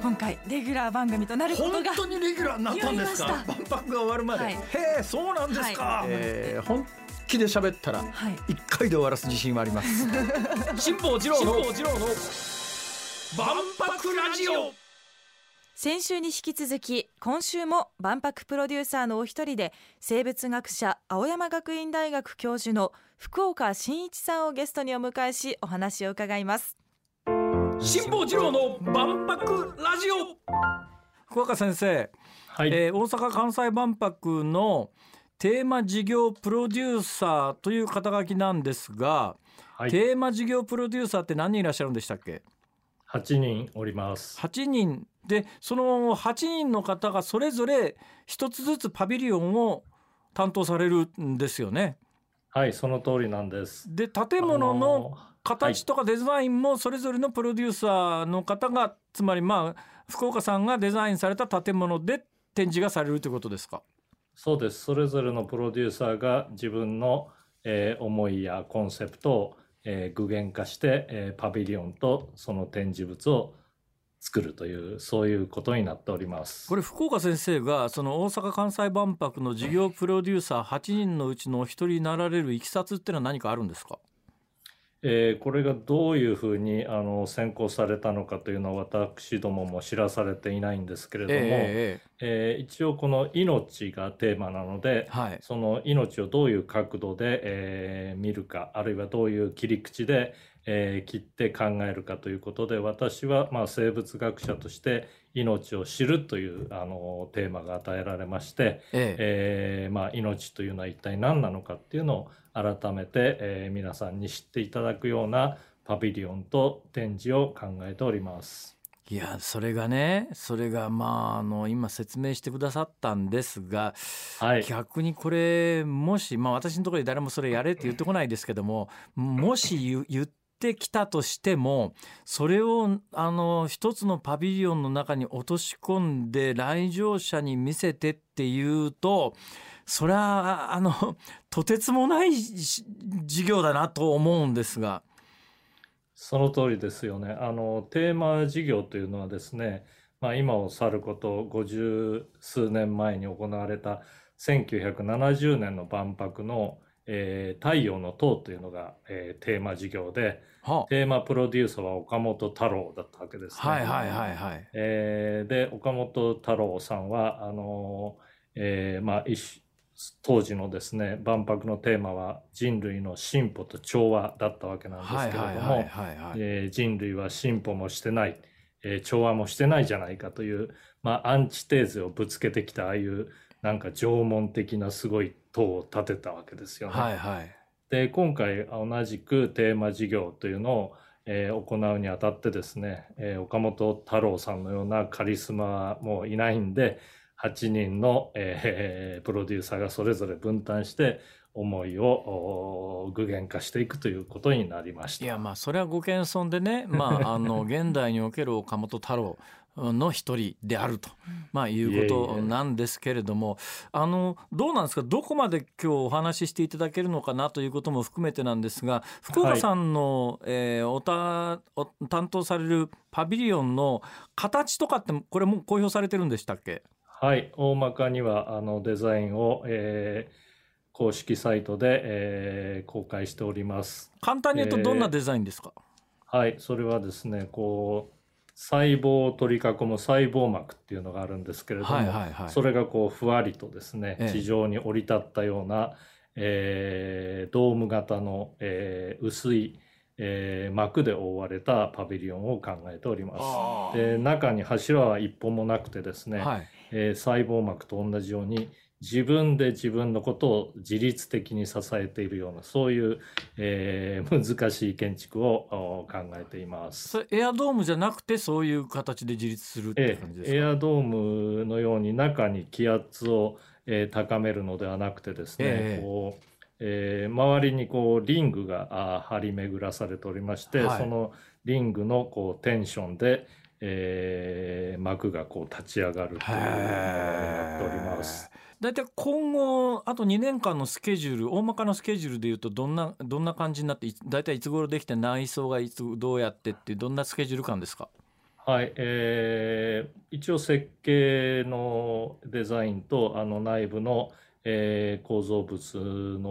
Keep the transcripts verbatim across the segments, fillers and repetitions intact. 今回レギュラー番組となることが本当にレギュラーになったんですか。万博が終わるまで、はい、へえそうなんですか、はい、えー、本気で喋ったら一回で終わらす自信はあります辛坊治郎の万博ラジオ。先週に引き続き今週も万博プロデューサーのお一人で生物学者青山学院大学教授の福岡伸一さんをゲストにお迎えしお話を伺います。辛坊治郎の万博ラジオ。福岡先生、はい、えー、大阪・関西万博のテーマ事業プロデューサーという肩書きなんですが、はい、テーマ事業プロデューサーって何人いらっしゃるんでしたっけ。はちにんおります。はちにんで、そのはちにんの方がそれぞれ一つずつパビリオンを担当されるんですよね。はい、その通りなんです。で、建物の形とかデザインもそれぞれのプロデューサーの方が、はい、つまりまあ福岡さんがデザインされた建物で展示がされるということですか。そうです。それぞれのプロデューサーが自分の、えー、思いやコンセプトを、えー、具現化して、えー、パビリオンとその展示物を作るという、そういうことになっております。これ福岡先生がその大阪・関西万博の事業プロデューサーはちにんのうちのお一人になられるいきさつってのは何かあるんですか。えー、これがどういうふうにあの選考されたのかというのは私どもも知らされていないんですけれども、えーえー、一応この命がテーマなので、はい、その命をどういう角度で、えー、見るか、あるいはどういう切り口でえー、切って考えるかということで、私はまあ生物学者として命を知るというあのテーマが与えられまして、えええーまあ、命というのは一体何なのかっていうのを改めて、えー、皆さんに知っていただくようなパビリオンと展示を考えております。いや、それがね、それがまああの今説明してくださったんですが、はい、逆にこれもし、まあ、私のところで誰もそれやれって言ってこないですけども、もし言ってできたとしても、それをあの一つのパビリオンの中に落とし込んで来場者に見せてっていうと、それはあのとてつもない事業だなと思うんですが。その通りですよね。あのテーマ事業というのはですね、まあ、今を去ることごじゅうすうねんまえに行われたせんきゅうひゃくななじゅうねんの万博のえー、太陽の塔というのが、えー、テーマ事業で、はあ、テーマプロデューサーは岡本太郎だったわけですね。はいはいはいはい。えー、で岡本太郎さんはあのーえーまあ、当時のですね万博のテーマは人類の進歩と調和だったわけなんですけれども、人類は進歩もしてない、えー、調和もしてないじゃないかという、まあ、アンチテーゼをぶつけてきた、ああいうなんか縄文的なすごい塔を建てたわけですよね、はいはい、で今回同じくテーマ事業というのを、えー、行うにあたってですね、えー、岡本太郎さんのようなカリスマはもういないんで、はちにんの、えー、プロデューサーがそれぞれ分担して思いを具現化していくということになりました。いや、まあそれはご謙遜でね、まあ、あの現代における岡本太郎の一人であると、まあ、いうことなんですけれども、あのどうなんですか、どこまで今日お話ししていただけるのかなということも含めてなんですが、福岡さんの、はい、えー、おたお担当されるパビリオンの形とかって、これもう公表されてるんでしたっけ。はい、大まかにはあのデザインを、えー、公式サイトで、えー、公開しております。簡単に言うとどんなデザインですか。えー、はい、それはですね、こう細胞を取り囲む細胞膜っていうのがあるんですけれども、はいはいはい、それがこうふわりとですね、ええ、地上に降り立ったような、えー、ドーム型の、えー、薄い、えー、膜で覆われたパビリオンを考えております。で、中に柱は一本もなくてですね、はい、えー、細胞膜と同じように自分で自分のことを自律的に支えているような、そういう、えー、難しい建築を考えています。それエアドームじゃなくて、そういう形で自立するって感じですか。えー、エアドームのように中に気圧を、えー、高めるのではなくてですね、えーこうえー、周りにこうリングが張り巡らされておりまして、はい、そのリングのこうテンションで、えー、幕がこう立ち上がるというようになっております。だいたい今後あとにねんかんのスケジュール、大まかなスケジュールでいうとどんなどんな感じになって、だいたいいつ頃できて、内装がいつどうやってっていう、どんなスケジュール感ですか。はい、えー一応設計のデザインとあの内部の、えー構造物の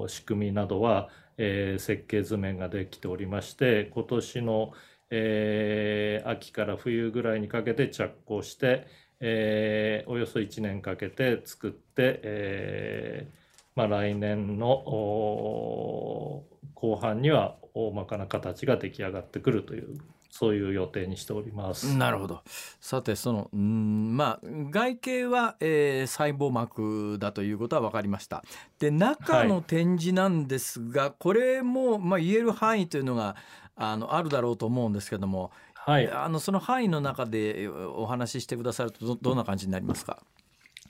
お仕組みなどは、えー設計図面ができておりまして、今年の、えー秋から冬ぐらいにかけて着工して、えーおよそいちねんかけて作って、えーまあ、来年のお後半には大まかな形が出来上がってくるという、そういう予定にしております。なるほど。さて、そのんまあ外形は、えー細胞膜だということは分かりました。で、中の展示なんですが、はい、これも、まあ、言える範囲というのが あのあるだろうと思うんですけども、はい、あのその範囲の中でお話ししてくださると ど, どんな感じになりますか？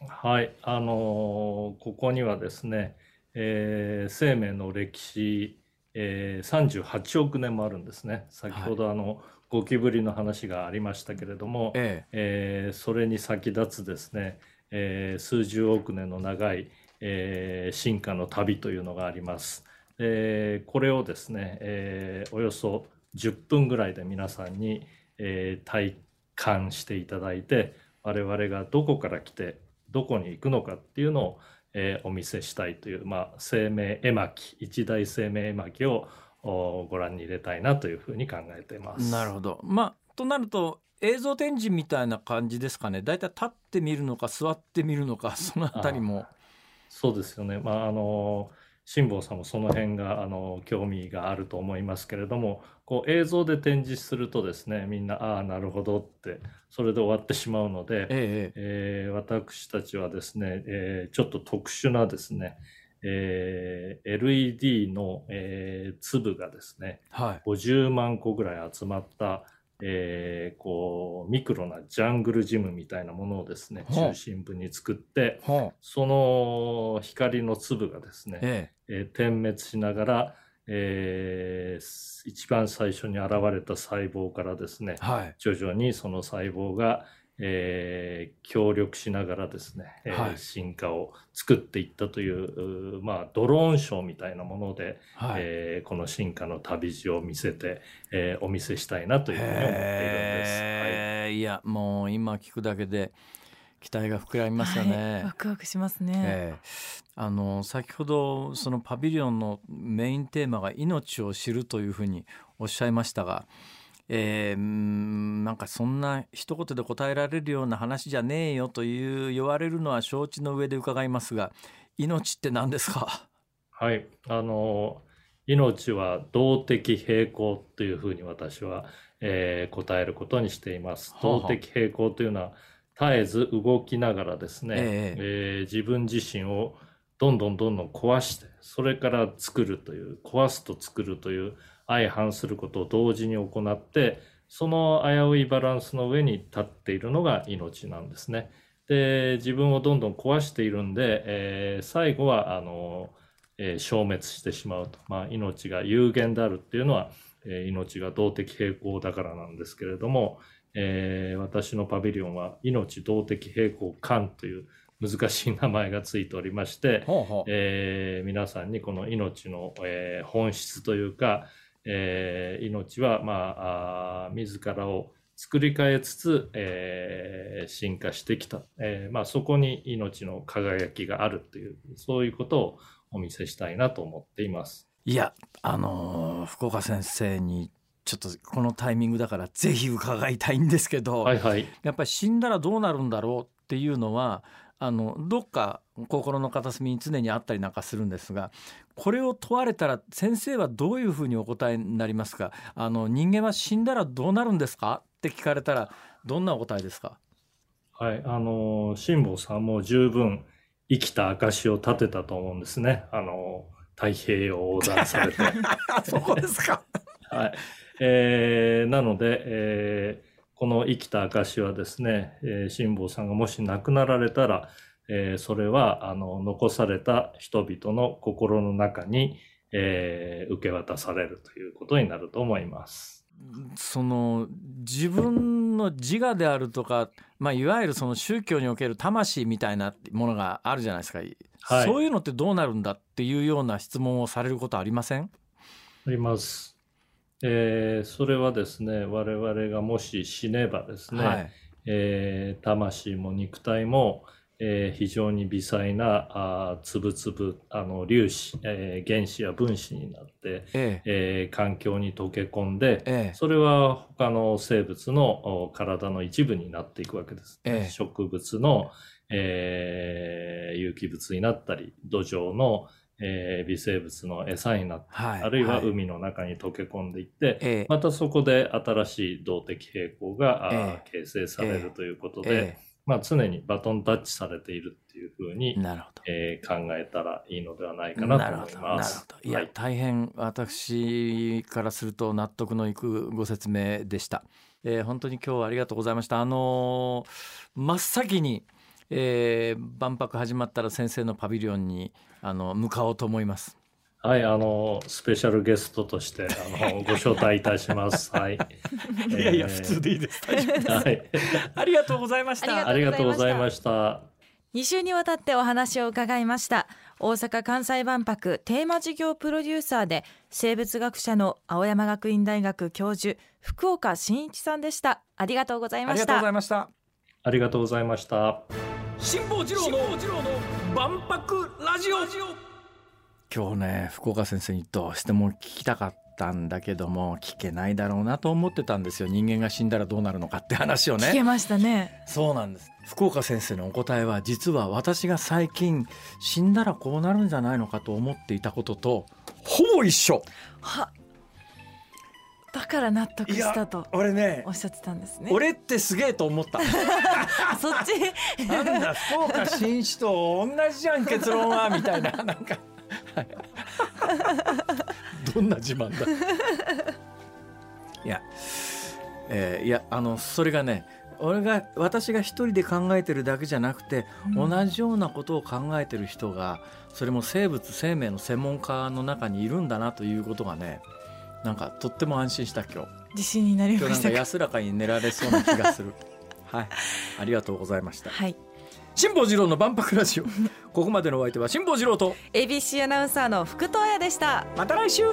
はい、あのー、ここにはですね、えー生命の歴史、えー、さんじゅうはちおく年もあるんですね。先ほどあの、はい、ゴキブリの話がありましたけれども、えええー、それに先立つですね、えー、数十億年の長い、えー、進化の旅というのがあります。えー、これをですね、えー、およそじゅっぷんぐらいで皆さんに、えー、体感していただいて、我々がどこから来てどこに行くのかっていうのを、えー、お見せしたいという、まあ、生命絵巻、一大生命絵巻をご覧に入れたいなというふうに考えています。なるほど。まあ、となると映像展示みたいな感じですかね。だいたい立ってみるのか座ってみるのか、そのあたりも。そうですよね。まああの辛坊さんもその辺があの興味があると思いますけれども、こう映像で展示するとですね、みんなああなるほどってそれで終わってしまうので、えええー、私たちはですね、えー、ちょっと特殊なですね、えー、エルイーディー の、えー、粒がですね、はい、ごじゅうまんこぐらい集まった、えー、こうミクロなジャングルジムみたいなものをですね、中心部に作って、その光の粒がですね、えええー、点滅しながら、えー、一番最初に現れた細胞からですね、はい、徐々にその細胞が、えー、協力しながらですね、えーはい、進化を作っていったという、まあ、ドローンショーみたいなもので、はい、えー、この進化の旅路を見せて、えー、お見せしたいなというふうに思っているんです。はい、いやもう今聞くだけで期待が膨らみますよね。はい、ワクワクしますね。えー、あの先ほどそのパビリオンのメインテーマが命を知るというふうにおっしゃいましたが、えー、なんかそんな一言で答えられるような話じゃねえよという言われるのは承知の上で伺いますが、命って何ですか？はい、あの命は動的平衡というふうに私は、えー、答えることにしています。動的平衡というのは絶えず動きながらですね、ははえー、自分自身をどんどんどんどん壊して、それから作るという、壊すと作るという相反することを同時に行って、その危ういバランスの上に立っているのが命なんですね。で、自分をどんどん壊しているんで、えー、最後はあの、えー、消滅してしまうと、まあ、命が有限であるっていうのは、えー、命が動的平衡だからなんですけれども、えー、私のパビリオンは命動的平衡観という難しい名前がついておりまして、ほうほうえー、皆さんにこの命の、えー、本質というか、えー、命は、まあ、あ自らを作り変えつつ、えー、進化してきた、えーまあ、そこに命の輝きがあるという、そういうことをお見せしたいなと思っています。いや、あのー、福岡先生にちょっとこのタイミングだからぜひ伺いたいんですけど、はいはい、やっぱり死んだらどうなるんだろうっていうのはあのどっか心の片隅に常にあったりなんかするんですが、これを問われたら先生はどういうふうにお答えになりますか？あの人間は死んだらどうなるんですかって聞かれたらどんなお答えですか？はい、あの辛坊さんも十分生きた証を立てたと思うんですね。あの太平洋を横断されてそうですか、はいえー、なので、えーこの生きた証はですね、えー、辛坊さんがもし亡くなられたら、えー、それはあの残された人々の心の中に、えー、受け渡されるということになると思います。その自分の自我であるとか、まあ、いわゆるその宗教における魂みたいなものがあるじゃないですか、はい、そういうのってどうなるんだっていうような質問をされることありません？あります。えー、それはですね、我々がもし死ねばですね、はい、えー、魂も肉体も、えー、非常に微細な粒々、あの粒子、えー、原子や分子になって、えええー、環境に溶け込んで、ええ、それは他の生物の体の一部になっていくわけです、ね、ええ、植物の、えー、有機物になったり、土壌の、えー、微生物の餌になって、はい、あるいは海の中に溶け込んでいって、はい、またそこで新しい動的平衡が、ええ、形成されるということで、ええええ、まあ、常にバトンタッチされているっていうふうに、えー、考えたらいいのではないかなと思います。なるほど、いや、はい、大変私からすると納得のいくご説明でした、えー、本当に今日はありがとうございました。あのー、真っ先に、えー、万博始まったら先生のパビリオンにあの向かおうと思います。はい、あのスペシャルゲストとしてあのご招待いたします、はい、いやいや、えー、普通でいいです、はい、ありがとうございました。ありがとうございました。に週にわたってお話を伺いました。大阪・関西万博テーマ事業プロデューサーで生物学者の青山学院大学教授福岡伸一さんでした。ありがとうございました。ありがとうございました。ありがとうございました。辛坊治郎の万博ラジオ、今日ね、福岡先生にどうしても聞きたかったんだけども聞けないだろうなと思ってたんですよ。人間が死んだらどうなるのかって話をね、聞けましたね。そうなんです。福岡先生のお答えは、実は私が最近死んだらこうなるんじゃないのかと思っていたこととほぼ一緒は、だから納得したと俺ねおっしゃってたんです ね, ね俺ってすげえと思ったそっちなんだ、福岡新市と同じじゃん結論はみたいな、なんかどんな自慢だいや、えー、いや、あのそれがね、俺が私が一人で考えてるだけじゃなくて、うん、同じようなことを考えてる人が、それも生物生命の専門家の中にいるんだなということがね、なんかとっても安心した。今日自信になりましたか。今日なんか安らかに寝られそうな気がする、はい、ありがとうございました、はい。辛坊治郎の万博ラジオここまでのお相手は辛坊治郎と エービーシー アナウンサーの福藤彩でした。また来週。